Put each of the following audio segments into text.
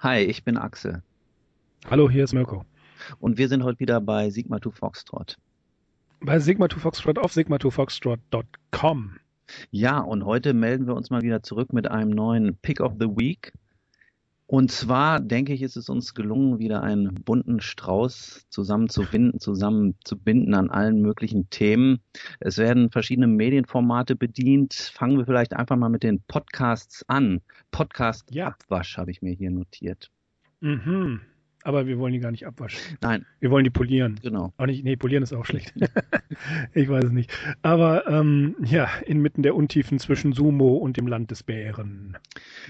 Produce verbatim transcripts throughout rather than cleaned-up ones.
Hi, ich bin Axel. Hallo, hier ist Mirko. Und wir sind heute wieder bei Sigma zwei Foxtrot. Bei Sigma zwei Foxtrot auf sigma zwei foxtrot punkt com. Ja, und heute melden wir uns mal wieder zurück mit einem neuen Pick of the Week. Und zwar, denke ich, ist es uns gelungen, wieder einen bunten Strauß zusammenzubinden, zusammenzubinden an allen möglichen Themen. Es werden verschiedene Medienformate bedient. Fangen wir vielleicht einfach mal mit den Podcasts an. Podcast ja. Abwasch habe ich mir hier notiert. Mhm. Aber wir wollen die gar nicht abwaschen. Nein. Wir wollen die polieren. Genau. Auch nicht, nee, polieren ist auch schlecht. Ich weiß es nicht. Aber ähm, ja, inmitten der Untiefen zwischen Sumo und dem Land des Bären.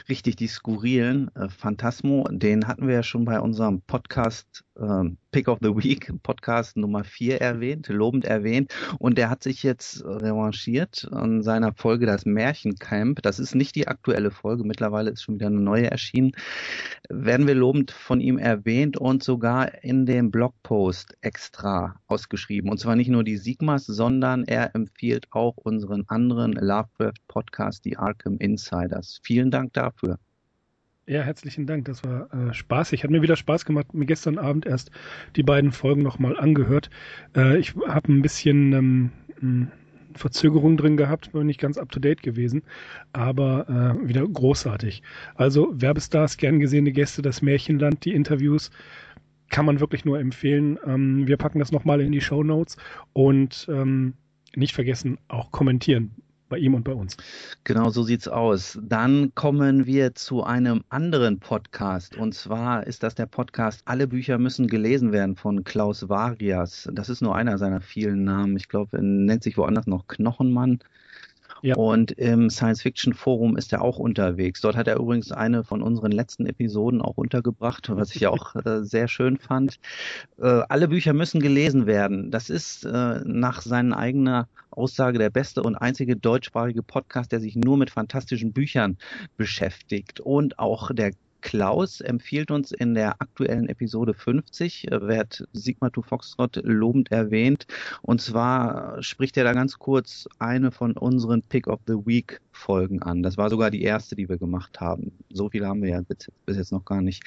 Richtig, die skurrilen äh, Phantasmo, den hatten wir ja schon bei unserem Podcast äh, Pick of the Week, Podcast Nummer vier erwähnt, lobend erwähnt. Und der hat sich jetzt revanchiert an seiner Folge Das Märchencamp. Das ist nicht die aktuelle Folge, mittlerweile ist schon wieder eine neue erschienen. Werden wir lobend von ihm erwähnt. Und sogar in dem Blogpost extra ausgeschrieben. Und zwar nicht nur die Sigmas, sondern er empfiehlt auch unseren anderen Lovecraft-Podcast, die Arkham Insiders. Vielen Dank dafür. Ja, herzlichen Dank. Das war äh, spaßig. Hat mir wieder Spaß gemacht. Mir gestern Abend erst die beiden Folgen nochmal angehört. Äh, ich habe ein bisschen ähm, Verzögerung drin gehabt, bin nicht ganz up-to-date gewesen, aber äh, wieder großartig. Also Werbestars, gern gesehene Gäste, das Märchenland, die Interviews, kann man wirklich nur empfehlen. Ähm, wir packen das nochmal in die Shownotes und ähm, nicht vergessen, auch kommentieren. Bei ihm und bei uns. Genau, so sieht's aus. Dann kommen wir zu einem anderen Podcast. Und zwar ist das der Podcast Alle Bücher müssen gelesen werden von Klaus Varias. Das ist nur einer seiner vielen Namen. Ich glaube, er nennt sich woanders noch Knochenmann. Ja. Und im Science-Fiction-Forum ist er auch unterwegs. Dort hat er übrigens eine von unseren letzten Episoden auch untergebracht, was ich auch äh, sehr schön fand. Äh, Alle Bücher müssen gelesen werden. Das ist äh, nach seiner eigenen Aussage der beste und einzige deutschsprachige Podcast, der sich nur mit fantastischen Büchern beschäftigt. Und auch der Klaus empfiehlt uns in der aktuellen Episode fünfzig, wird Sigma zwei Foxtrot lobend erwähnt, und zwar spricht er da ganz kurz eine von unseren Pick of the Week Folgen an. Das war sogar die erste, die wir gemacht haben. So viele haben wir ja bis, bis jetzt noch gar nicht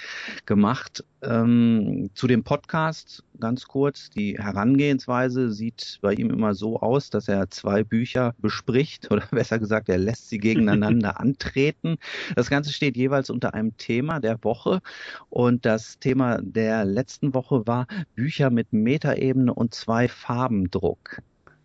gemacht. Ähm, zu dem Podcast ganz kurz, die Herangehensweise sieht bei ihm immer so aus, dass er zwei Bücher bespricht, oder besser gesagt, er lässt sie gegeneinander antreten. Das Ganze steht jeweils unter einem Thema der Woche, und das Thema der letzten Woche war Bücher mit Metaebene und zwei Farbendruck.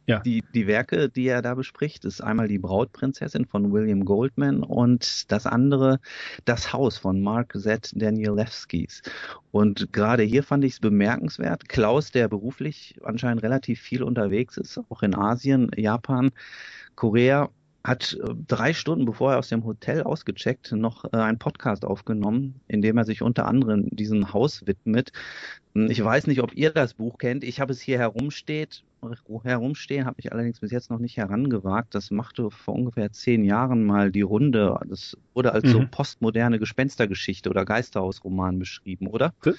Ja. Die, die Werke, die er da bespricht, ist einmal Die Brautprinzessin von William Goldman und das andere Das Haus von Mark Z. Danielewskis. Und gerade hier fand ich es bemerkenswert. Klaus, der beruflich anscheinend relativ viel unterwegs ist, auch in Asien, Japan, Korea, hat drei Stunden, bevor er aus dem Hotel ausgecheckt, noch einen Podcast aufgenommen, in dem er sich unter anderem diesem Haus widmet. Ich weiß nicht, ob ihr das Buch kennt. Ich habe es hier herumsteht, herumstehen, habe mich allerdings bis jetzt noch nicht herangewagt. Das machte vor ungefähr zehn Jahren mal die Runde. Das wurde als mhm. so postmoderne Gespenstergeschichte oder Geisterhausroman beschrieben, oder? Das?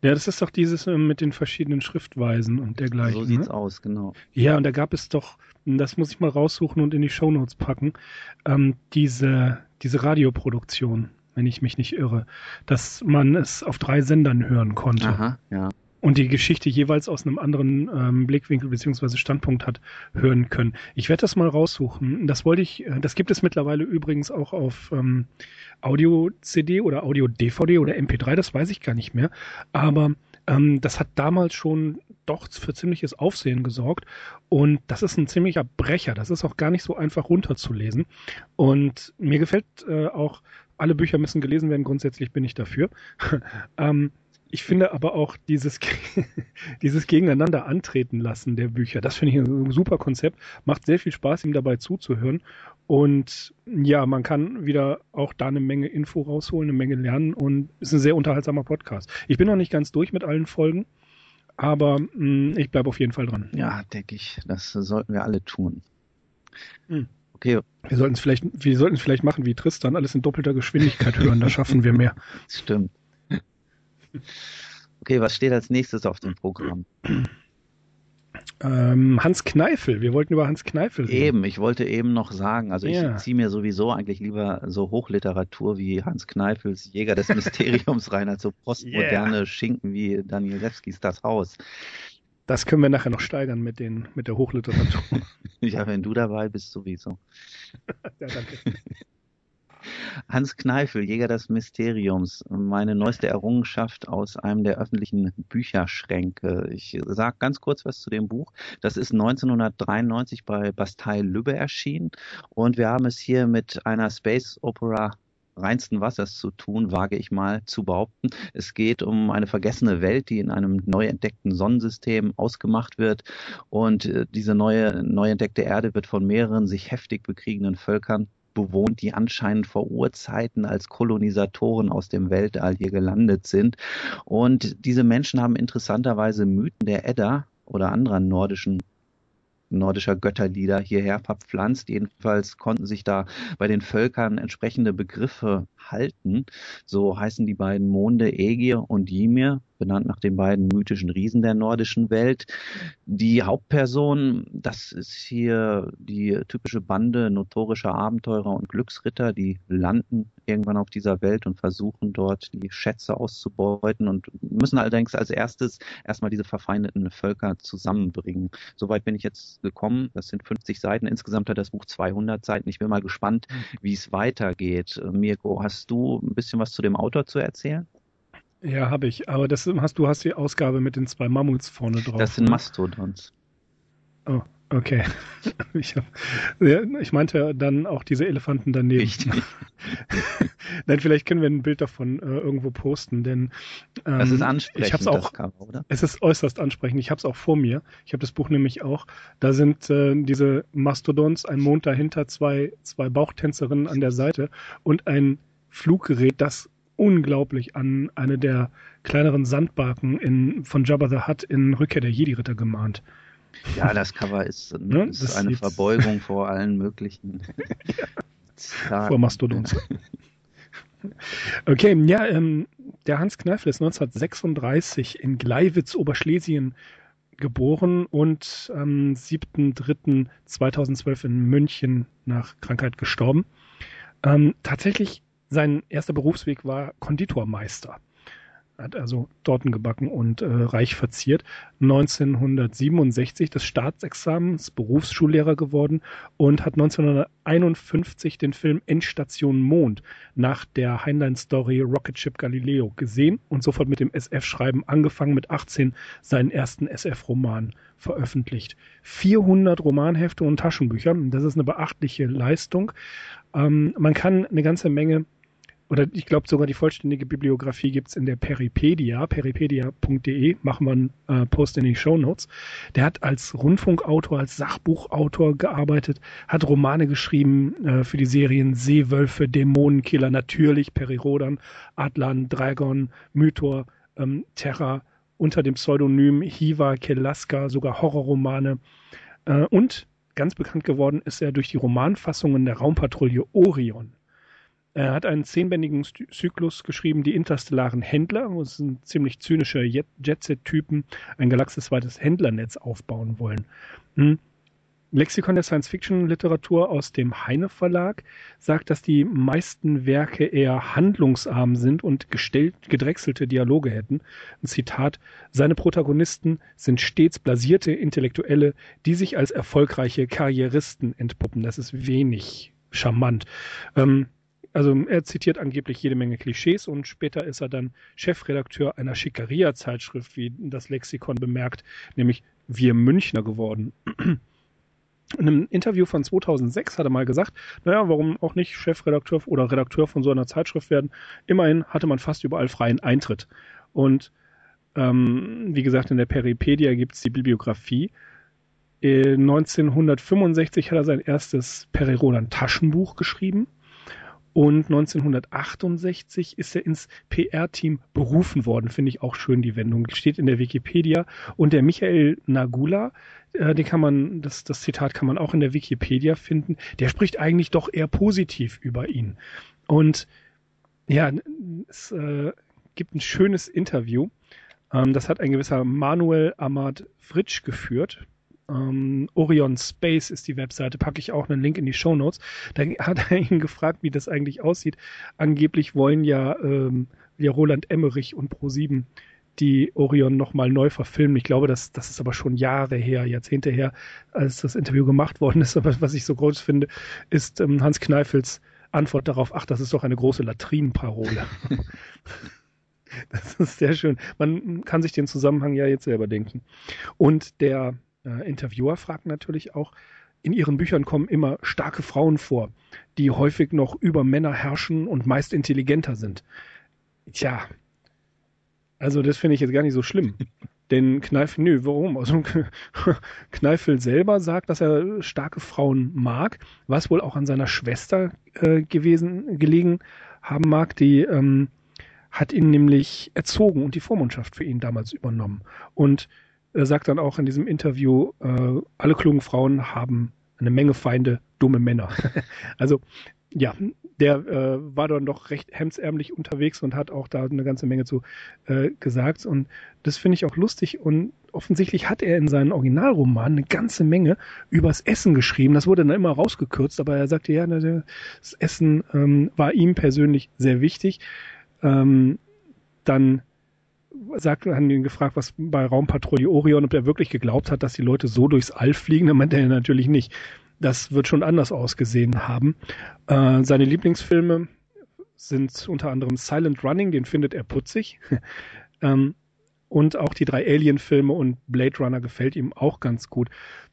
Ja, das ist doch dieses äh, mit den verschiedenen Schriftweisen und dergleichen. So sieht's ne? aus, genau. Ja, und da gab es doch, das muss ich mal raussuchen und in die Shownotes packen, ähm, diese, diese Radioproduktion, wenn ich mich nicht irre, dass man es auf drei Sendern hören konnte. Aha, ja. Und die Geschichte jeweils aus einem anderen ähm, Blickwinkel bzw. Standpunkt hat hören können. Ich werde das mal raussuchen. Das wollte ich, das gibt es mittlerweile übrigens auch auf ähm, Audio-C D oder Audio-D V D oder M P drei, das weiß ich gar nicht mehr. Aber ähm, das hat damals schon doch für ziemliches Aufsehen gesorgt. Und das ist ein ziemlicher Brecher. Das ist auch gar nicht so einfach runterzulesen. Und mir gefällt äh, auch, Alle Bücher müssen gelesen werden, grundsätzlich bin ich dafür. ähm, Ich finde aber auch dieses, dieses Gegeneinander antreten lassen der Bücher, das finde ich ein super Konzept, macht sehr viel Spaß, ihm dabei zuzuhören, und ja, man kann wieder auch da eine Menge Info rausholen, eine Menge lernen, und ist ein sehr unterhaltsamer Podcast. Ich bin noch nicht ganz durch mit allen Folgen, aber mh, ich bleibe auf jeden Fall dran. Ja, denke ich, das sollten wir alle tun. Hm. Okay. Wir sollten es vielleicht, wir sollten es vielleicht machen wie Tristan, alles in doppelter Geschwindigkeit hören, da schaffen wir mehr. Stimmt. Okay, was steht als nächstes auf dem Programm? Ähm, Hans Kneifel, wir wollten über Hans Kneifel reden. Eben, ich wollte eben noch sagen, also ja. ich ziehe mir sowieso eigentlich lieber so Hochliteratur wie Hans Kneifels Jäger des Mysteriums rein, als so postmoderne yeah. Schinken wie Danielewskis Das Haus. Das können wir nachher noch steigern mit, den, mit der Hochliteratur. Ja, wenn du dabei bist, sowieso. Ja, danke. Hans Kneifel, Jäger des Mysteriums, meine neueste Errungenschaft aus einem der öffentlichen Bücherschränke. Ich sage ganz kurz was zu dem Buch. Das ist neunzehnhundertdreiundneunzig bei Bastei Lübbe erschienen und wir haben es hier mit einer Space Opera reinsten Wassers zu tun, wage ich mal zu behaupten. Es geht um eine vergessene Welt, die in einem neu entdeckten Sonnensystem ausgemacht wird und diese neue, neu entdeckte Erde wird von mehreren sich heftig bekriegenden Völkern bewohnt, die anscheinend vor Urzeiten als Kolonisatoren aus dem Weltall hier gelandet sind. Und diese Menschen haben interessanterweise Mythen der Edda oder anderer nordischen nordischer Götterlieder hierher verpflanzt. Jedenfalls konnten sich da bei den Völkern entsprechende Begriffe halten. So heißen die beiden Monde Ägir und Ymir, benannt nach den beiden mythischen Riesen der nordischen Welt. Die Hauptperson, das ist hier die typische Bande notorischer Abenteurer und Glücksritter, die landen irgendwann auf dieser Welt und versuchen dort die Schätze auszubeuten und müssen allerdings als erstes erstmal diese verfeindeten Völker zusammenbringen. Soweit bin ich jetzt gekommen. Das sind fünfzig Seiten. Insgesamt hat das Buch zweihundert Seiten. Ich bin mal gespannt, wie es weitergeht. Mirko, hast du ein bisschen was zu dem Autor zu erzählen? Ja, habe ich. Aber das hast, du hast die Ausgabe mit den zwei Mammuts vorne drauf. Das sind Mastodons. Oh, okay. Ich, hab, ja, ich meinte dann auch diese Elefanten daneben. Richtig. Nein, vielleicht können wir ein Bild davon äh, irgendwo posten, denn ähm, das ist ansprechend, ich hab's auch, das Cover, oder? Es ist äußerst ansprechend. Ich habe es auch vor mir. Ich habe das Buch nämlich auch. Da sind äh, diese Mastodons, ein Mond dahinter, zwei, zwei Bauchtänzerinnen an der Seite und ein Fluggerät, das unglaublich an eine der kleineren Sandbarken in, von Jabba the Hutt in Rückkehr der Jedi-Ritter gemahnt. Ja, das Cover ist, ne, ist das eine Verbeugung vor allen möglichen Vor Mastodons. Okay, ja, ähm, der Hans Kneifel ist neunzehnhundertsechsunddreißig in Gleiwitz, Oberschlesien geboren und am siebten dritten zweitausendzwölf in München nach Krankheit gestorben. Ähm, tatsächlich Sein erster Berufsweg war Konditormeister. Hat also Torten gebacken und äh, reich verziert. neunzehnhundertsiebenundsechzig das Staatsexamen, ist Berufsschullehrer geworden und hat neunzehnhunderteinundfünfzig den Film Endstation Mond nach der Heinlein-Story Rocket Ship Galileo gesehen und sofort mit dem S F-Schreiben angefangen, mit achtzehn seinen ersten S F-Roman veröffentlicht. vierhundert Romanhefte und Taschenbücher, das ist eine beachtliche Leistung. Ähm, man kann eine ganze Menge oder ich glaube sogar die vollständige Bibliografie gibt's in der Perrypedia, perrypedia punkt de, machen wir einen äh, Post in die Shownotes. Der hat als Rundfunkautor, als Sachbuchautor gearbeitet, hat Romane geschrieben äh, für die Serien Seewölfe, Dämonenkiller, natürlich Perry Rhodan, Adlan, Dragon, Mythor, ähm, Terra, unter dem Pseudonym Hiva, Kelaska, sogar Horrorromane äh, und ganz bekannt geworden ist er durch die Romanfassungen der Raumpatrouille Orion. Er hat einen zehnbändigen Zyklus geschrieben, die interstellaren Händler, wo es sind ziemlich zynische Jet-Set-Typen, ein galaxisweites Händlernetz aufbauen wollen. Hm. Lexikon der Science-Fiction-Literatur aus dem Heine Verlag sagt, dass die meisten Werke eher handlungsarm sind und gestellt, gedrechselte Dialoge hätten. Ein Zitat, seine Protagonisten sind stets blasierte Intellektuelle, die sich als erfolgreiche Karrieristen entpuppen. Das ist wenig charmant. Ähm, Also er zitiert angeblich jede Menge Klischees und später ist er dann Chefredakteur einer Schickeria-Zeitschrift, wie das Lexikon bemerkt, nämlich Wir Münchner geworden. In einem Interview von zweitausendsechs hat er mal gesagt, naja, warum auch nicht Chefredakteur oder Redakteur von so einer Zeitschrift werden? Immerhin hatte man fast überall freien Eintritt. Und ähm, wie gesagt, in der Perrypedia gibt es die Bibliografie. neunzehnhundertfünfundsechzig hat er sein erstes Perry Rhodan Taschenbuch geschrieben. Und neunzehnhundertachtundsechzig ist er ins P R-Team berufen worden. Finde ich auch schön, die Wendung. Steht in der Wikipedia. Und der Michael Nagula, äh, den kann man, das, das Zitat kann man auch in der Wikipedia finden, der spricht eigentlich doch eher positiv über ihn. Und ja, es äh, gibt ein schönes Interview. Ähm, das hat ein gewisser Manuel Ahmad Fritsch geführt. Ähm, Orion Space ist die Webseite, packe ich auch einen Link in die Shownotes. Da hat er ihn gefragt, wie das eigentlich aussieht. Angeblich wollen ja, ähm, ja Roland Emmerich und Pro sieben die Orion nochmal neu verfilmen. Ich glaube, das, das ist aber schon Jahre her, Jahrzehnte her, als das Interview gemacht worden ist. Aber was ich so groß finde, ist ähm, Hans Kneifels Antwort darauf: Ach, das ist doch eine große Latrinenparole. Das ist sehr schön. Man kann sich den Zusammenhang ja jetzt selber denken. Und der äh, Interviewer fragt natürlich auch, in ihren Büchern kommen immer starke Frauen vor, die häufig noch über Männer herrschen und meist intelligenter sind. Tja, also das finde ich jetzt gar nicht so schlimm. Denn Kneifel, nö, warum? Also Kneifel selber sagt, dass er starke Frauen mag, was wohl auch an seiner Schwester äh, gewesen, gelegen haben mag, die... Ähm, hat ihn nämlich erzogen und die Vormundschaft für ihn damals übernommen. Und er sagt dann auch in diesem Interview, äh, alle klugen Frauen haben eine Menge Feinde, dumme Männer. Also ja, der äh, war dann doch recht hemdsärmlich unterwegs und hat auch da eine ganze Menge zu äh, gesagt. Und das finde ich auch lustig. Und offensichtlich hat er in seinen Originalromanen eine ganze Menge übers Essen geschrieben. Das wurde dann immer rausgekürzt, aber er sagte, ja, das Essen ähm, war ihm persönlich sehr wichtig. Ähm, dann sagt, haben ihn gefragt, was bei Raumpatrouille Orion, ob er wirklich geglaubt hat, dass die Leute so durchs All fliegen. Da meinte er natürlich nicht. Das wird schon anders ausgesehen haben. Äh, seine Lieblingsfilme sind unter anderem Silent Running, den findet er putzig. ähm, und auch die drei Alien-Filme und Blade Runner gefällt ihm auch ganz gut.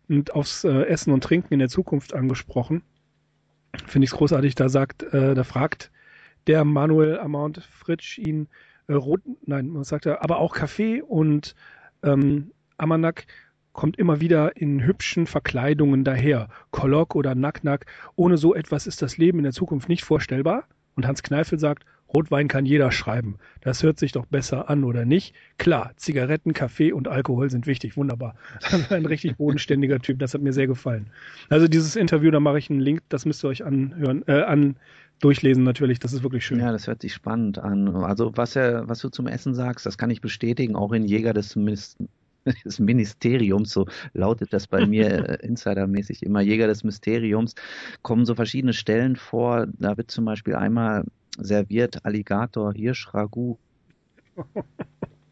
Und aufs äh, Essen und Trinken in der Zukunft angesprochen, finde ich es großartig. Da sagt, äh, da fragt der Manuel Amount Fritsch ihn äh, rot, nein, was sagt er, aber auch Kaffee und ähm, Amanak kommt immer wieder in hübschen Verkleidungen daher. Kolok oder Nacknack, ohne so etwas ist das Leben in der Zukunft nicht vorstellbar. Und Hans Kneifel sagt, Rotwein kann jeder schreiben. Das hört sich doch besser an, oder nicht? Klar, Zigaretten, Kaffee und Alkohol sind wichtig. Wunderbar. Ein richtig bodenständiger Typ. Das hat mir sehr gefallen. Also dieses Interview, da mache ich einen Link. Das müsst ihr euch anhören, äh, an durchlesen natürlich. Das ist wirklich schön. Ja, das hört sich spannend an. Also was, er, was du zum Essen sagst, das kann ich bestätigen. Auch in Jäger des Mysteriums. des Ministeriums, so lautet das bei mir äh, insidermäßig immer, Jäger des Mysteriums, kommen so verschiedene Stellen vor. Da wird zum Beispiel einmal serviert Alligator, Hirsch, Ragout,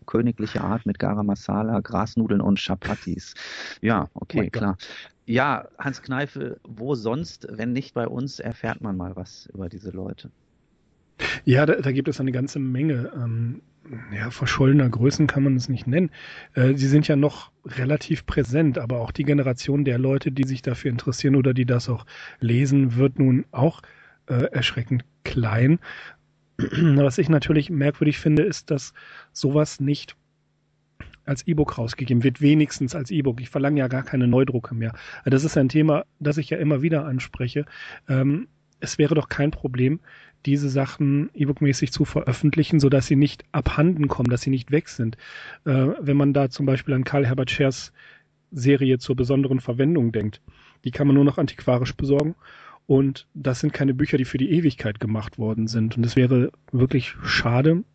königliche Art mit Garam Masala, Grasnudeln und Chapatis. Ja, okay, klar. Ja, Hans Kneifel, wo sonst, wenn nicht bei uns, erfährt man mal was über diese Leute. Ja, da, da gibt es eine ganze Menge. Ähm, ja, verschollener Größen kann man es nicht nennen. Äh, sie sind ja noch relativ präsent, aber auch die Generation der Leute, die sich dafür interessieren oder die das auch lesen, wird nun auch äh, erschreckend klein. Was ich natürlich merkwürdig finde, ist, dass sowas nicht als E-Book rausgegeben wird, wenigstens als E-Book. Ich verlange ja gar keine Neudrucke mehr. Das ist ein Thema, das ich ja immer wieder anspreche. Ähm, es wäre doch kein Problem, diese Sachen E-Book-mäßig zu veröffentlichen, sodass sie nicht abhanden kommen, dass sie nicht weg sind. Äh, wenn man da zum Beispiel an Karl-Herbert Scherrs Serie zur besonderen Verwendung denkt, die kann man nur noch antiquarisch besorgen und das sind keine Bücher, die für die Ewigkeit gemacht worden sind und es wäre wirklich schade,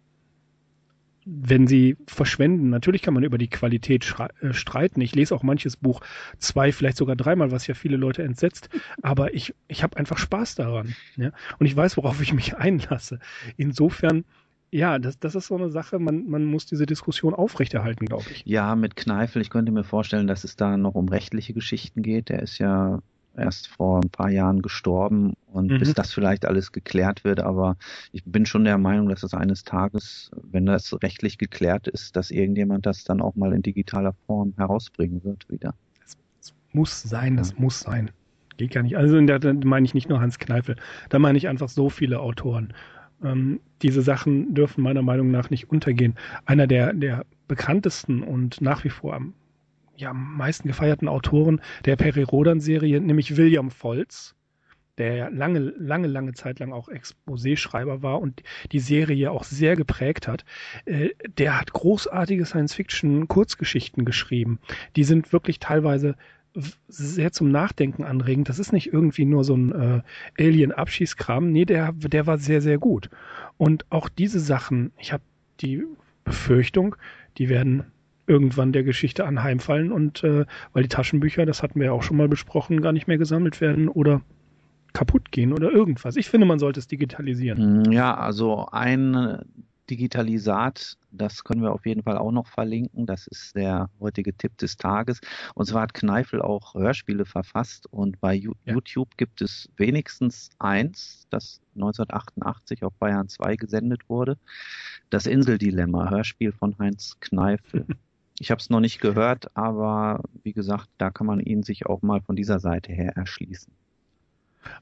wenn sie verschwenden. Natürlich kann man über die Qualität äh, streiten. Ich lese auch manches Buch zwei, vielleicht sogar dreimal, was ja viele Leute entsetzt. Aber ich, ich habe einfach Spaß daran. Ja? Und ich weiß, worauf ich mich einlasse. Insofern, ja, das, das ist so eine Sache, man, man muss diese Diskussion aufrechterhalten, glaube ich. Ja, mit Kneifel, ich könnte mir vorstellen, dass es da noch um rechtliche Geschichten geht. Der ist ja erst vor ein paar Jahren gestorben und mhm. bis das vielleicht alles geklärt wird, aber ich bin schon der Meinung, dass das eines Tages, wenn das rechtlich geklärt ist, dass irgendjemand das dann auch mal in digitaler Form herausbringen wird wieder. Das muss sein, das ja. muss sein. Geht gar nicht. Also da meine ich nicht nur Hans Kneifel, da meine ich einfach so viele Autoren. Ähm, diese Sachen dürfen meiner Meinung nach nicht untergehen. Einer der, der bekanntesten und nach wie vor am ja, am meisten gefeierten Autoren der Perry Rhodan-Serie, nämlich William Foltz, der ja lange, lange, lange Zeit lang auch Exposé-Schreiber war und die Serie auch sehr geprägt hat, der hat großartige Science-Fiction-Kurzgeschichten geschrieben. Die sind wirklich teilweise sehr zum Nachdenken anregend. Das ist nicht irgendwie nur so ein äh, Alien-Abschießkram. Nee, der, der war sehr, sehr gut. Und auch diese Sachen, ich habe die Befürchtung, die werden irgendwann der Geschichte anheimfallen und äh, weil die Taschenbücher, das hatten wir ja auch schon mal besprochen, gar nicht mehr gesammelt werden oder kaputt gehen oder irgendwas. Ich finde, man sollte es digitalisieren. Ja, also ein Digitalisat, das können wir auf jeden Fall auch noch verlinken. Das ist der heutige Tipp des Tages. Und zwar hat Kneifel auch Hörspiele verfasst und bei you ja. YouTube gibt es wenigstens eins, das neunzehnhundertachtundachtzig auf Bayern zwei gesendet wurde. Das Inseldilemma, Hörspiel von Hans Kneifel. Ich habe es noch nicht gehört, aber wie gesagt, da kann man ihn sich auch mal von dieser Seite her erschließen.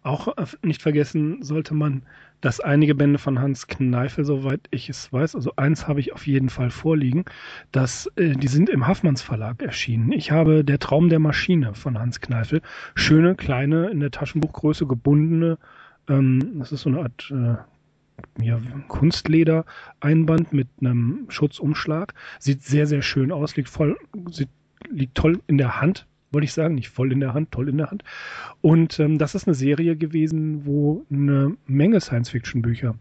Auch nicht vergessen sollte man, dass einige Bände von Hans Kneifel, soweit ich es weiß, also eins habe ich auf jeden Fall vorliegen, dass, äh, die sind im Haffmanns Verlag erschienen. Ich habe Der Traum der Maschine von Hans Kneifel, schöne, kleine, in der Taschenbuchgröße gebundene, ähm, das ist so eine Art äh, ja, Kunstleder-Einband mit einem Schutzumschlag. Sieht sehr, sehr schön aus, liegt, voll, sieht, liegt toll in der Hand. Wollte ich sagen, nicht voll in der Hand, toll in der Hand. Und ähm, das ist eine Serie gewesen, wo eine Menge Science-Fiction-Bücher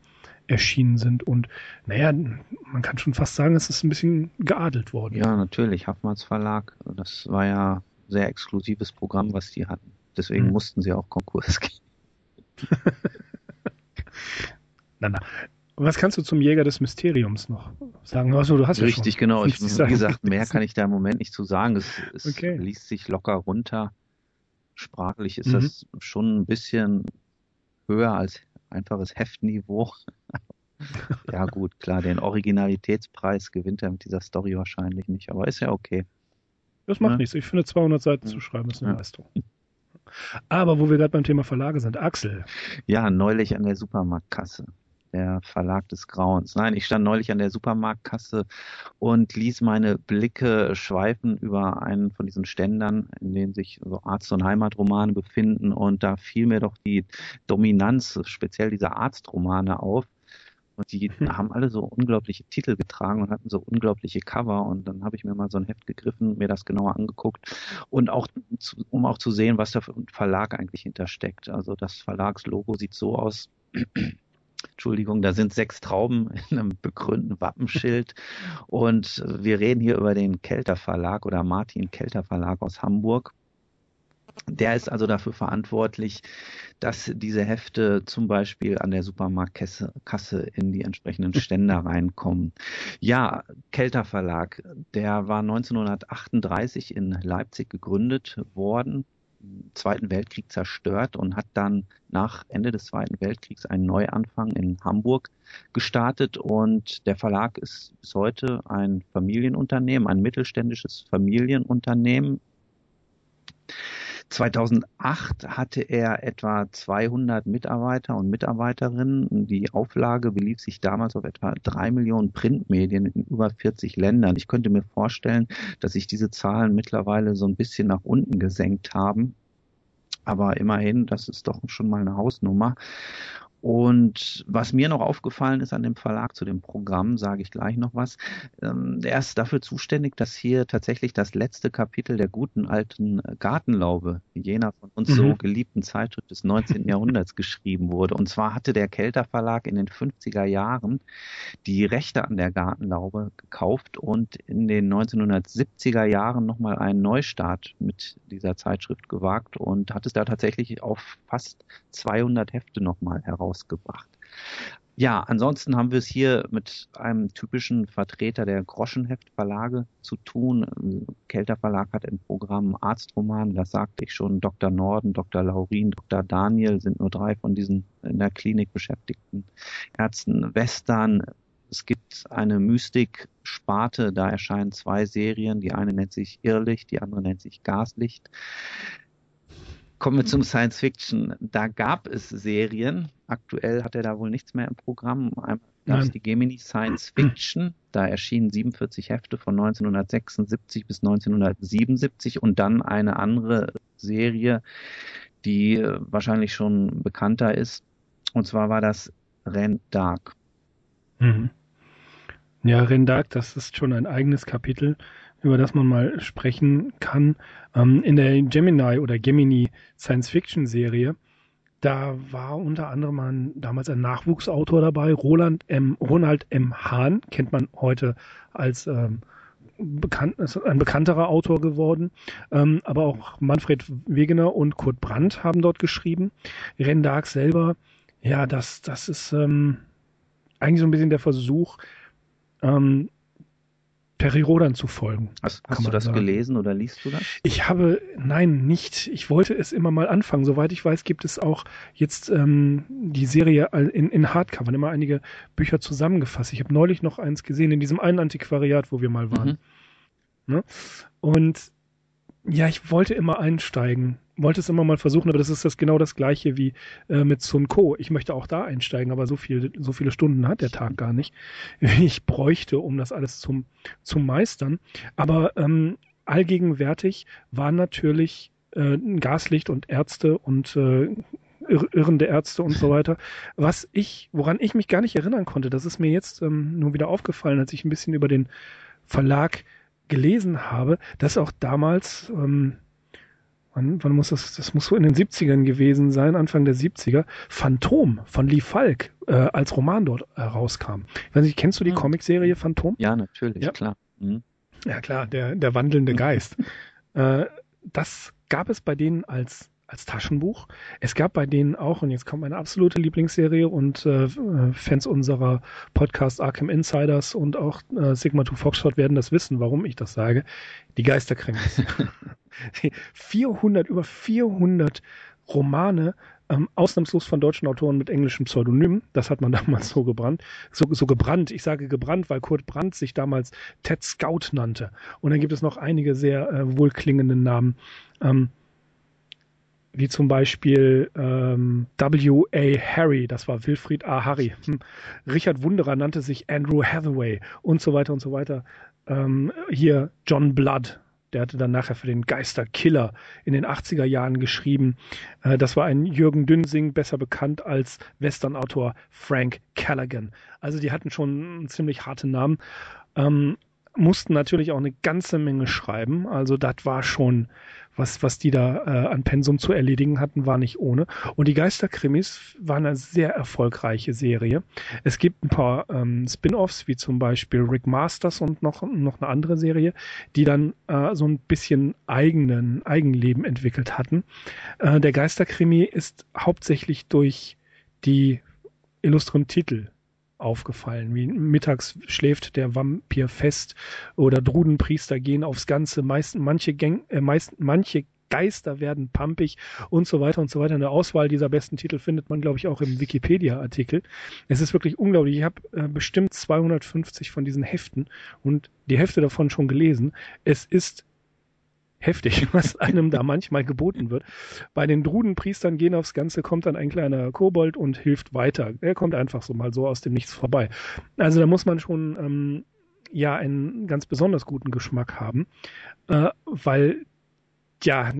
erschienen sind. Und naja, man kann schon fast sagen, es ist ein bisschen geadelt worden. Ja, natürlich, Haffmanns Verlag, das war ja ein sehr exklusives Programm, was die hatten. Deswegen mhm. mussten sie auch Konkurs gehen. na, na. Was kannst du zum Jäger des Mysteriums noch sagen? Also, du hast ja richtig, schon genau. Ich, wie gesagt, mehr kann ich da im Moment nicht zu sagen. Es, es okay. liest sich locker runter. Sprachlich ist mhm. das schon ein bisschen höher als einfaches Heftniveau. Ja gut, klar, den Originalitätspreis gewinnt er mit dieser Story wahrscheinlich nicht, aber ist ja okay. Das macht ja. nichts. Ich finde, zweihundert Seiten mhm. zu schreiben ist eine ja. Leistung. Aber wo wir gerade beim Thema Verlage sind, Axel. Ja, neulich an der Supermarktkasse. Der Verlag des Grauens. Nein, ich stand neulich an der Supermarktkasse und ließ meine Blicke schweifen über einen von diesen Ständern, in denen sich so Arzt- und Heimatromane befinden. Und da fiel mir doch die Dominanz, speziell dieser Arztromane, auf. Und die haben alle so unglaubliche Titel getragen und hatten so unglaubliche Cover. Und dann habe ich mir mal so ein Heft gegriffen, mir das genauer angeguckt. Und auch, um auch zu sehen, was der Verlag eigentlich hintersteckt. Also das Verlagslogo sieht so aus. Entschuldigung, da sind sechs Trauben in einem bekrönten Wappenschild und wir reden hier über den Kelter Verlag oder Martin Kelter Verlag aus Hamburg. Der ist also dafür verantwortlich, dass diese Hefte zum Beispiel an der Supermarktkasse in die entsprechenden Ständer reinkommen. Ja, Kelter Verlag, der war neunzehnhundertachtunddreißig in Leipzig gegründet worden. Zweiten Weltkrieg zerstört und hat dann nach Ende des Zweiten Weltkriegs einen Neuanfang in Hamburg gestartet und der Verlag ist bis heute ein Familienunternehmen, ein mittelständisches Familienunternehmen. zweitausendacht hatte er etwa zweihundert Mitarbeiter und Mitarbeiterinnen. Die Auflage belief sich damals auf etwa drei Millionen Printmedien in über vierzig Ländern. Ich könnte mir vorstellen, dass sich diese Zahlen mittlerweile so ein bisschen nach unten gesenkt haben. Aber immerhin, das ist doch schon mal eine Hausnummer. Und was mir noch aufgefallen ist an dem Verlag, zu dem Programm sage ich gleich noch was, er ist dafür zuständig, dass hier tatsächlich das letzte Kapitel der guten alten Gartenlaube, jener von uns mhm. so geliebten Zeitschrift des neunzehnten Jahrhunderts, geschrieben wurde. Und zwar hatte der Kelter Verlag in den fünfziger Jahren die Rechte an der Gartenlaube gekauft und in den neunzehnhundertsiebziger Jahren nochmal einen Neustart mit dieser Zeitschrift gewagt und hat es da tatsächlich auf fast zweihundert Hefte nochmal heraus gebracht. Ja, ansonsten haben wir es hier mit einem typischen Vertreter der Groschenheftverlage zu tun. Kelter Verlag hat im Programm Arztromane, das sagte ich schon, Doktor Norden, Doktor Laurin, Doktor Daniel sind nur drei von diesen in der Klinik beschäftigten Ärzten. Western, es gibt eine Mystik-Sparte, da erscheinen zwei Serien, die eine nennt sich Irrlicht, die andere nennt sich Gaslicht. Kommen wir zum Science Fiction. Da gab es Serien. Aktuell hat er da wohl nichts mehr im Programm. Einmal gab es die Gemini Science Fiction. Da erschienen siebenundvierzig Hefte von neunzehnhundertsechsundsiebzig bis neunzehnhundertsiebenundsiebzig und dann eine andere Serie, die wahrscheinlich schon bekannter ist. Und zwar war das Rhen Dhark. Mhm. Ja, Rhen Dhark, das ist schon ein eigenes Kapitel, über das man mal sprechen kann. Ähm, in der Gemini oder Gemini Science-Fiction-Serie, da war unter anderem ein, damals ein Nachwuchsautor dabei, Roland M., Ronald M. Hahn, kennt man heute als ähm, bekannt, ist ein bekannterer Autor geworden, ähm, aber auch Manfred Wegener und Kurt Brandt haben dort geschrieben. Rhen Dhark selber, ja, das, das ist ähm, eigentlich so ein bisschen der Versuch, ähm, Perry Rhodan zu folgen. Hast, hast du das sagen. gelesen oder liest du das? Ich habe, nein, nicht. Ich wollte es immer mal anfangen. Soweit ich weiß, gibt es auch jetzt ähm, die Serie in, in Hardcover, immer einige Bücher zusammengefasst. Ich habe neulich noch eins gesehen, in diesem einen Antiquariat, wo wir mal waren. Mhm. Ne? Und ja, ich wollte immer einsteigen, wollte es immer mal versuchen, aber das ist das genau das Gleiche wie äh, mit Sun Co. Ich möchte auch da einsteigen, aber so, viel, so viele Stunden hat der Tag gar nicht, wie ich bräuchte, um das alles zum, zum meistern. Aber ähm, allgegenwärtig waren natürlich äh, Gaslicht und Ärzte und äh, irrende Ärzte und so weiter. Was ich, woran ich mich gar nicht erinnern konnte, das ist mir jetzt ähm, nur wieder aufgefallen, als ich ein bisschen über den Verlag gelesen habe, dass auch damals, ähm, wann, wann muss das, das muss so in den siebzigern gewesen sein, Anfang der siebziger, Phantom von Lee Falk äh, als Roman dort herauskam. Äh, ich weiß nicht, kennst du die Comicserie Phantom? Ja, natürlich, ja. Klar. Mhm. Ja, klar, der, der wandelnde Geist. äh, das gab es bei denen als, als Taschenbuch. Es gab bei denen auch, und jetzt kommt meine absolute Lieblingsserie und äh, Fans unserer Podcast Arkham Insiders und auch äh, Sigma zwei Foxtrot werden das wissen, warum ich das sage, die Geisterkrimis. vierhundert, über vierhundert Romane, ähm, ausnahmslos von deutschen Autoren mit englischen Pseudonymen, das hat man damals so gebrannt, so, so gebrannt, ich sage gebrannt, weil Kurt Brandt sich damals Ted Scout nannte. Und dann gibt es noch einige sehr äh, wohlklingende Namen, ähm, wie zum Beispiel ähm, W A Harry, das war Wilfried A. Harry. Hm. Richard Wunderer nannte sich Andrew Hathaway und so weiter und so weiter. Ähm, hier John Blood, der hatte dann nachher für den Geisterkiller in den achtziger Jahren geschrieben. Äh, das war ein Jürgen Dünsing, besser bekannt als Westernautor Frank Callaghan. Also die hatten schon ziemlich harte Namen, ähm, mussten natürlich auch eine ganze Menge schreiben. Also das war schon... Was, was die da äh, an Pensum zu erledigen hatten, war nicht ohne. Und die Geisterkrimis waren eine sehr erfolgreiche Serie. Es gibt ein paar ähm, Spin-Offs, wie zum Beispiel Rick Masters und noch, noch eine andere Serie, die dann äh, so ein bisschen eigenen Eigenleben entwickelt hatten. Äh, der Geisterkrimi ist hauptsächlich durch die illustren Titel aufgefallen, wie mittags schläft der Vampir fest oder Drudenpriester gehen aufs Ganze, meist, manche, Gang, äh, meist, manche Geister werden pampig und so weiter und so weiter. In der Auswahl dieser besten Titel findet man, glaube ich, auch im Wikipedia-Artikel. Es ist wirklich unglaublich. Ich habe äh, bestimmt zweihundertfünfzig von diesen Heften und die Hälfte davon schon gelesen. Es ist heftig, was einem da manchmal geboten wird. Bei den Drudenpriestern gehen aufs Ganze, kommt dann ein kleiner Kobold und hilft weiter. Er kommt einfach so mal so aus dem Nichts vorbei. Also da muss man schon ähm, ja einen ganz besonders guten Geschmack haben, äh, weil ja,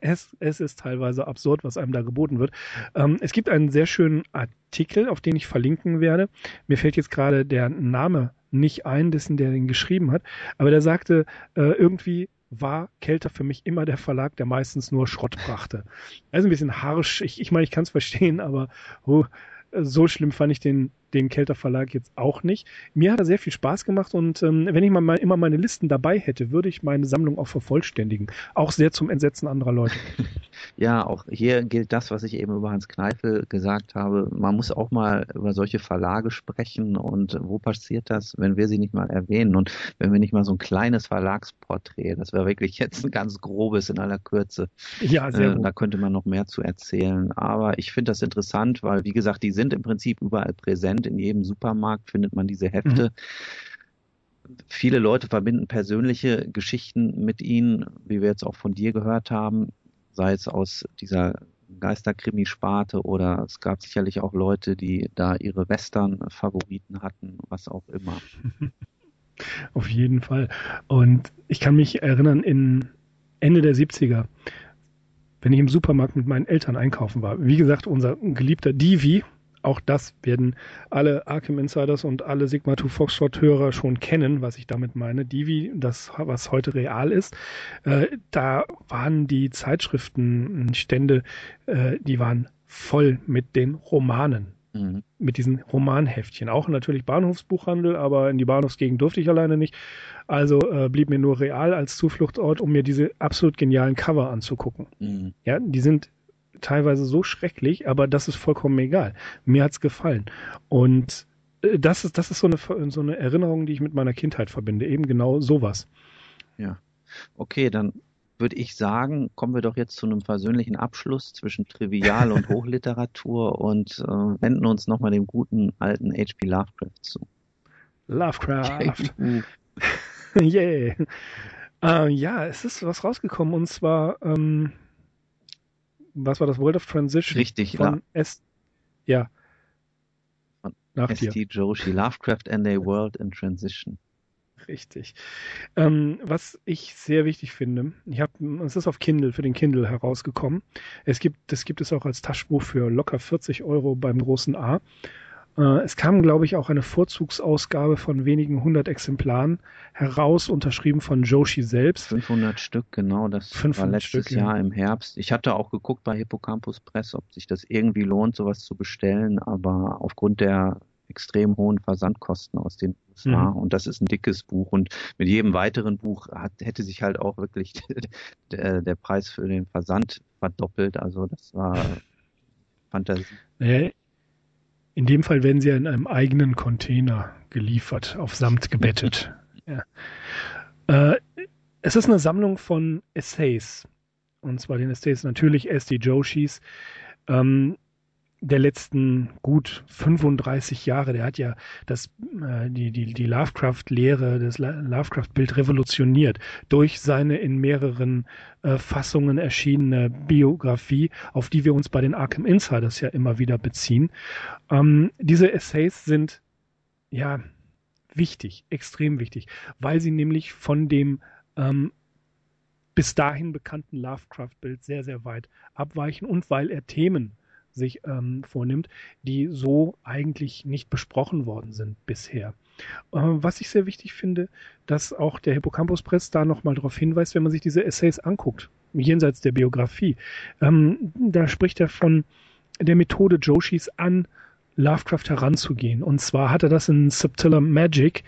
es, es ist teilweise absurd, was einem da geboten wird. Ähm, es gibt einen sehr schönen Artikel, auf den ich verlinken werde. Mir fällt jetzt gerade der Name nicht ein, dessen der den geschrieben hat, aber der sagte äh, irgendwie, war Kelter für mich immer der Verlag, der meistens nur Schrott brachte. Also ein bisschen harsch. Ich, ich meine, ich kann es verstehen, aber oh, so schlimm fand ich den, den Kelter Verlag jetzt auch nicht. Mir hat er sehr viel Spaß gemacht und ähm, wenn ich mal, mal immer meine Listen dabei hätte, würde ich meine Sammlung auch vervollständigen. Auch sehr zum Entsetzen anderer Leute. Ja, auch hier gilt das, was ich eben über Hans Kneifel gesagt habe. Man muss auch mal über solche Verlage sprechen und wo passiert das, wenn wir sie nicht mal erwähnen und wenn wir nicht mal so ein kleines Verlagsporträt, das wäre wirklich jetzt ein ganz grobes in aller Kürze. Ja, sehr gut. Äh, da könnte man noch mehr zu erzählen. Aber ich finde das interessant, weil wie gesagt, die sind im Prinzip überall präsent. In jedem Supermarkt findet man diese Hefte. Mhm. Viele Leute verbinden persönliche Geschichten mit ihnen, wie wir jetzt auch von dir gehört haben, sei es aus dieser Geisterkrimi-Sparte oder es gab sicherlich auch Leute, die da ihre Western-Favoriten hatten, was auch immer. Auf jeden Fall. Und ich kann mich erinnern, in Ende der siebziger, wenn ich im Supermarkt mit meinen Eltern einkaufen war, wie gesagt, unser geliebter Divi, auch das werden alle Arkham Insiders und alle Sigma zwei Foxtrot-Hörer schon kennen, was ich damit meine. Divi, das, was heute real ist, äh, da waren die Zeitschriftenstände, äh, die waren voll mit den Romanen. Mhm. Mit diesen Romanheftchen. Auch natürlich Bahnhofsbuchhandel, aber in die Bahnhofsgegend durfte ich alleine nicht. Also äh, blieb mir nur Real als Zufluchtsort, um mir diese absolut genialen Cover anzugucken. Mhm. Ja, die sind teilweise so schrecklich, aber das ist vollkommen egal. Mir hat's gefallen. Und äh, das ist, das ist so eine, so eine Erinnerung, die ich mit meiner Kindheit verbinde. Eben genau sowas. Ja. Okay, dann würde ich sagen, kommen wir doch jetzt zu einem versöhnlichen Abschluss zwischen Trivial- und Hochliteratur und äh, wenden uns nochmal dem guten alten H P Lovecraft zu. Lovecraft! Yay! Yeah. Äh, ja, es ist was rausgekommen und zwar, ähm, was war das? World of Transition? Richtig, von ja. S ja. Von S T Joshi. Lovecraft and a World in Transition. Richtig. Ähm, was ich sehr wichtig finde, ich hab, es ist auf Kindle, für den Kindle herausgekommen. Es gibt, das gibt es auch als Taschenbuch für locker vierzig Euro beim großen A. Äh, es kam, glaube ich, auch eine Vorzugsausgabe von wenigen hundert Exemplaren heraus, unterschrieben von Joshi selbst. fünfhundert Stück, genau. Das war letztes Stück, Jahr ja. im Herbst. Ich hatte auch geguckt bei Hippocampus Press, ob sich das irgendwie lohnt, sowas zu bestellen, aber aufgrund der extrem hohen Versandkosten aus den U S A. Mhm. Und das ist ein dickes Buch. Und mit jedem weiteren Buch hat, hätte sich halt auch wirklich der, der Preis für den Versand verdoppelt. Also das war Fantasie. Naja, in dem Fall werden sie ja in einem eigenen Container geliefert, auf Samt gebettet. Ja. Äh, es ist eine Sammlung von Essays. Und zwar den Essays natürlich S D Joshis. Ähm, der letzten gut fünfunddreißig Jahre, der hat ja das, äh, die, die, die Lovecraft-Lehre, das Lovecraft-Bild revolutioniert durch seine in mehreren äh, Fassungen erschienene Biografie, auf die wir uns bei den Arkham Insiders ja immer wieder beziehen. Ähm, diese Essays sind ja wichtig, extrem wichtig, weil sie nämlich von dem ähm, bis dahin bekannten Lovecraft-Bild sehr, sehr weit abweichen und weil er Themen sich ähm, vornimmt, die so eigentlich nicht besprochen worden sind bisher. Äh, was ich sehr wichtig finde, dass auch der Hippocampus Press da nochmal darauf hinweist, wenn man sich diese Essays anguckt, jenseits der Biografie. Ähm, da spricht er von der Methode Joshis an, Lovecraft heranzugehen. Und zwar hat er das in Subtler Magic,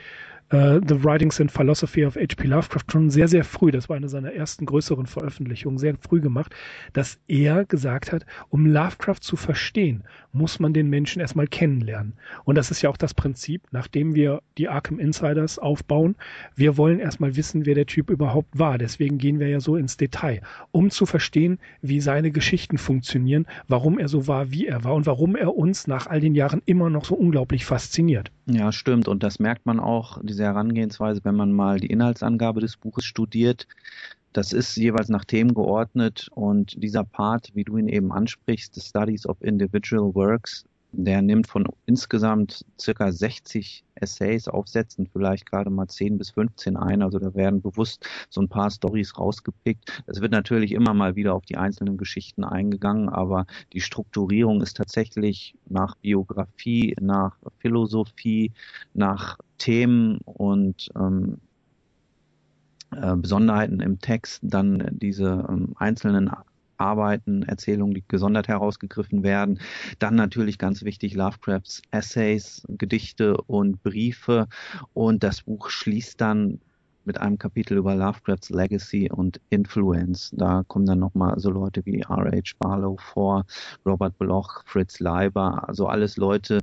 uh, The Writings and Philosophy of H P Lovecraft, schon sehr, sehr früh, das war eine seiner ersten größeren Veröffentlichungen, sehr früh gemacht, dass er gesagt hat, um Lovecraft zu verstehen, muss man den Menschen erstmal kennenlernen. Und das ist ja auch das Prinzip, nachdem wir die Arkham Insiders aufbauen. Wir wollen erstmal wissen, wer der Typ überhaupt war. Deswegen gehen wir ja so ins Detail, um zu verstehen, wie seine Geschichten funktionieren, warum er so war, wie er war und warum er uns nach all den Jahren immer noch so unglaublich fasziniert. Ja, stimmt. Und das merkt man auch, diese Herangehensweise, wenn man mal die Inhaltsangabe des Buches studiert. Das ist jeweils nach Themen geordnet und dieser Part, wie du ihn eben ansprichst, The Studies of Individual Works, der nimmt von insgesamt circa sechzig Essays, Aufsätzen vielleicht gerade mal zehn bis fünfzehn ein. Also da werden bewusst so ein paar Storys rausgepickt. Es wird natürlich immer mal wieder auf die einzelnen Geschichten eingegangen, aber die Strukturierung ist tatsächlich nach Biografie, nach Philosophie, nach Themen und ähm, äh, Besonderheiten im Text, dann diese ähm, einzelnen Arbeiten, Erzählungen, die gesondert herausgegriffen werden. Dann natürlich ganz wichtig Lovecrafts Essays, Gedichte und Briefe. Und das Buch schließt dann mit einem Kapitel über Lovecrafts Legacy und Influence. Da kommen dann nochmal so Leute wie R H Barlow vor, Robert Bloch, Fritz Leiber, also alles Leute,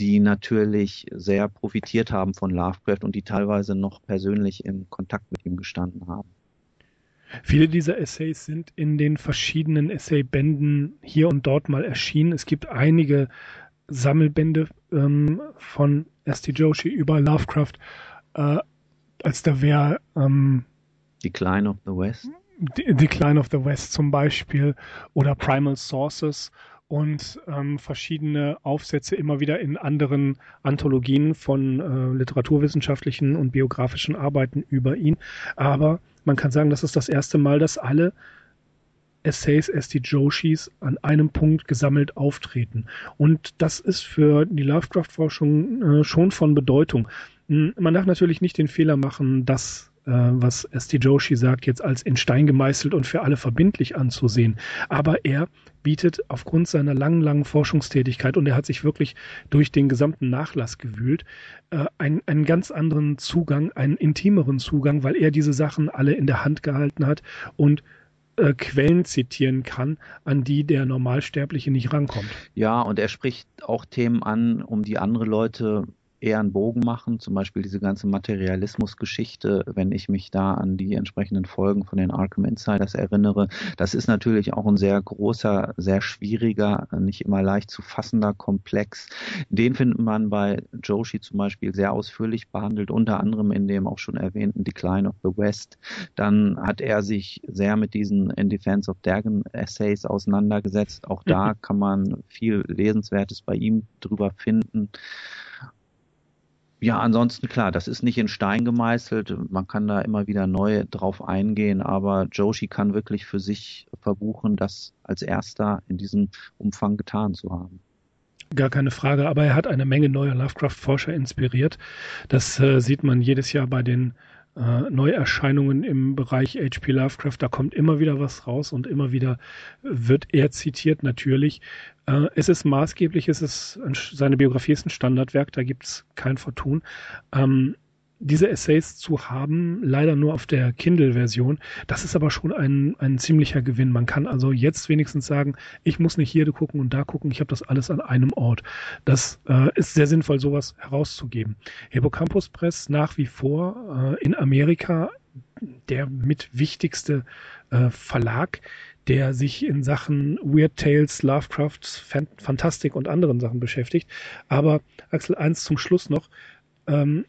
die natürlich sehr profitiert haben von Lovecraft und die teilweise noch persönlich in Kontakt mit ihm gestanden haben. Viele dieser Essays sind in den verschiedenen Essaybänden hier und dort mal erschienen. Es gibt einige Sammelbände ähm, von S T Joshi über Lovecraft, äh, als da wäre ähm, Decline of the West. D- Decline of the West zum Beispiel oder Primal Sources und ähm, verschiedene Aufsätze immer wieder in anderen Anthologien von äh, literaturwissenschaftlichen und biografischen Arbeiten über ihn. Aber man kann sagen, das ist das erste Mal, dass alle Essays S D Joshis an einem Punkt gesammelt auftreten. Und das ist für die Lovecraft-Forschung äh, schon von Bedeutung. Man darf natürlich nicht den Fehler machen, das was S T Joshi sagt, jetzt als in Stein gemeißelt und für alle verbindlich anzusehen. Aber er bietet aufgrund seiner langen, langen Forschungstätigkeit, und er hat sich wirklich durch den gesamten Nachlass gewühlt, äh, einen, einen ganz anderen Zugang, einen intimeren Zugang, weil er diese Sachen alle in der Hand gehalten hat und äh, Quellen zitieren kann, an die der Normalsterbliche nicht rankommt. Ja, und er spricht auch Themen an, um die andere Leute eher einen Bogen machen, zum Beispiel diese ganze Materialismus-Geschichte, wenn ich mich da an die entsprechenden Folgen von den Arkham Insiders erinnere. Das ist natürlich auch ein sehr großer, sehr schwieriger, nicht immer leicht zu fassender Komplex. Den findet man bei Joshi zum Beispiel sehr ausführlich behandelt, unter anderem in dem auch schon erwähnten Decline of the West. Dann hat er sich sehr mit diesen In Defense of Dragon Essays auseinandergesetzt. Auch da kann man viel Lesenswertes bei ihm drüber finden. Ja, ansonsten klar, das ist nicht in Stein gemeißelt, man kann da immer wieder neu drauf eingehen, aber Joshi kann wirklich für sich verbuchen, das als erster in diesem Umfang getan zu haben. Gar keine Frage, aber er hat eine Menge neuer Lovecraft-Forscher inspiriert. Das äh, sieht man jedes Jahr bei den äh, Neuerscheinungen im Bereich H P Lovecraft, da kommt immer wieder was raus und immer wieder wird er zitiert natürlich. Es ist maßgeblich, es ist, seine Biografie ist ein Standardwerk, da gibt es kein Vertun. Ähm, diese Essays zu haben, leider nur auf der Kindle-Version, das ist aber schon ein, ein ziemlicher Gewinn. Man kann also jetzt wenigstens sagen, ich muss nicht hier gucken und da gucken, ich habe das alles an einem Ort. Das äh, ist sehr sinnvoll, sowas herauszugeben. Hippocampus Press nach wie vor äh, in Amerika der mit wichtigste äh, Verlag, der sich in Sachen Weird Tales, Lovecraft, Fantastik und anderen Sachen beschäftigt. Aber Axel, eins zum Schluss noch. Ähm,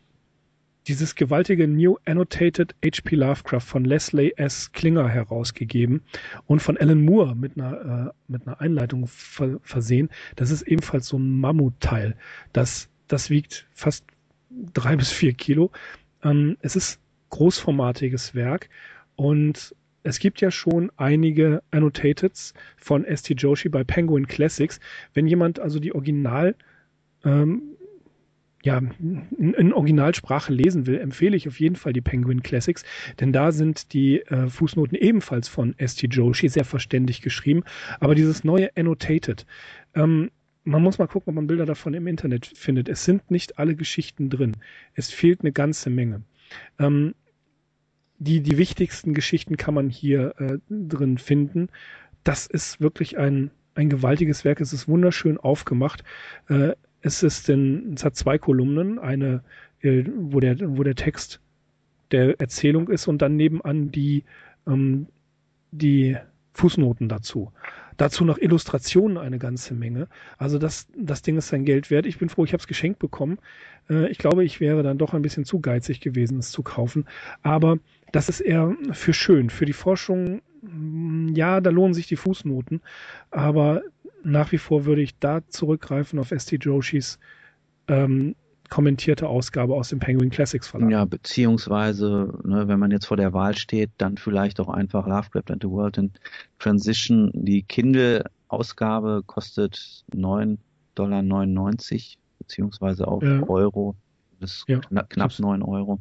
dieses gewaltige New Annotated H P Lovecraft von Leslie S. Klinger herausgegeben und von Alan Moore mit einer, äh, mit einer Einleitung ver- versehen. Das ist ebenfalls so ein Mammutteil. Das, das wiegt fast drei bis vier Kilo. Ähm, es ist großformatiges Werk und es gibt ja schon einige Annotateds von S T Joshi bei Penguin Classics. Wenn jemand also die Original, ähm, ja, in, in Originalsprache lesen will, empfehle ich auf jeden Fall die Penguin Classics, denn da sind die äh, Fußnoten ebenfalls von S T Joshi sehr verständlich geschrieben. Aber dieses neue Annotated, ähm, man muss mal gucken, ob man Bilder davon im Internet findet. Es sind nicht alle Geschichten drin. Es fehlt eine ganze Menge. Ähm, Die, die wichtigsten Geschichten kann man hier äh, drin finden. Das ist wirklich ein, ein gewaltiges Werk. Es ist wunderschön aufgemacht. Äh, es ist in, es hat zwei Kolumnen. Eine, äh, wo der, wo der Text der Erzählung ist und dann nebenan die, ähm, die Fußnoten dazu. Dazu noch Illustrationen eine ganze Menge. Also das, das Ding ist sein Geld wert. Ich bin froh, ich habe es geschenkt bekommen. Äh, ich glaube, ich wäre dann doch ein bisschen zu geizig gewesen, es zu kaufen. Aber das ist eher für schön. Für die Forschung, ja, da lohnen sich die Fußnoten. Aber nach wie vor würde ich da zurückgreifen auf S T Joshis ähm, kommentierte Ausgabe aus dem Penguin Classics Verlag. Ja, beziehungsweise, ne, wenn man jetzt vor der Wahl steht, dann vielleicht auch einfach Lovecraft and the World in Transition. Die Kindle-Ausgabe kkostet neun Komma neunundneunzig Dollar, beziehungsweise auch äh, Euro. Das ist ja, knapp, knapp neun Euro.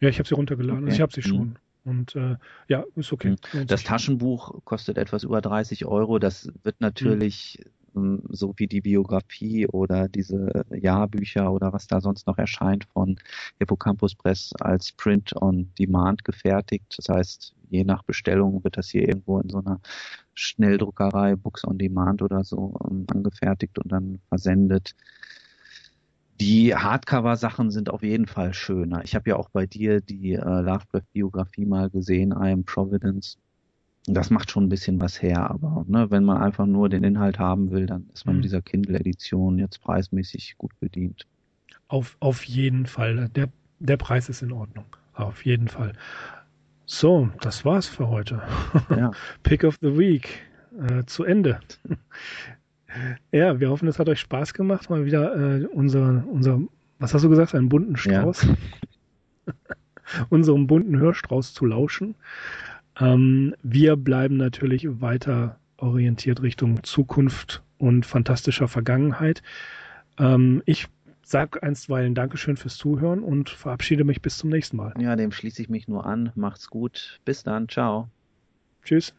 Ja, ich habe sie runtergeladen, okay. Ich habe sie schon. Mhm. Und äh, ja, ist okay. Mhm. Das Taschenbuch kostet etwas über dreißig Euro. Das wird natürlich... Mhm. so wie die Biografie oder diese Jahrbücher oder was da sonst noch erscheint von Hippocampus Press als Print on Demand gefertigt. Das heißt, je nach Bestellung wird das hier irgendwo in so einer Schnelldruckerei, Books on Demand oder so, angefertigt und dann versendet. Die Hardcover-Sachen sind auf jeden Fall schöner. Ich habe ja auch bei dir die äh, Lovecraft-Biografie mal gesehen, I Am Providence. Das macht schon ein bisschen was her, aber ne, wenn man einfach nur den Inhalt haben will, dann ist man mit dieser Kindle-Edition jetzt preismäßig gut bedient. Auf, auf jeden Fall. Der, der Preis ist in Ordnung. Auf jeden Fall. So, das war's für heute. Ja. Pick of the Week. Äh, zu Ende. Ja, wir hoffen, es hat euch Spaß gemacht. Mal wieder äh, unser, unser, was hast du gesagt, einen bunten Strauß? Ja. Unserem bunten Hörstrauß zu lauschen. Ähm, wir bleiben natürlich weiter orientiert Richtung Zukunft und fantastischer Vergangenheit. Ähm, ich sag einstweilen Dankeschön fürs Zuhören und verabschiede mich bis zum nächsten Mal. Ja, dem schließe ich mich nur an. Macht's gut. Bis dann. Ciao. Tschüss.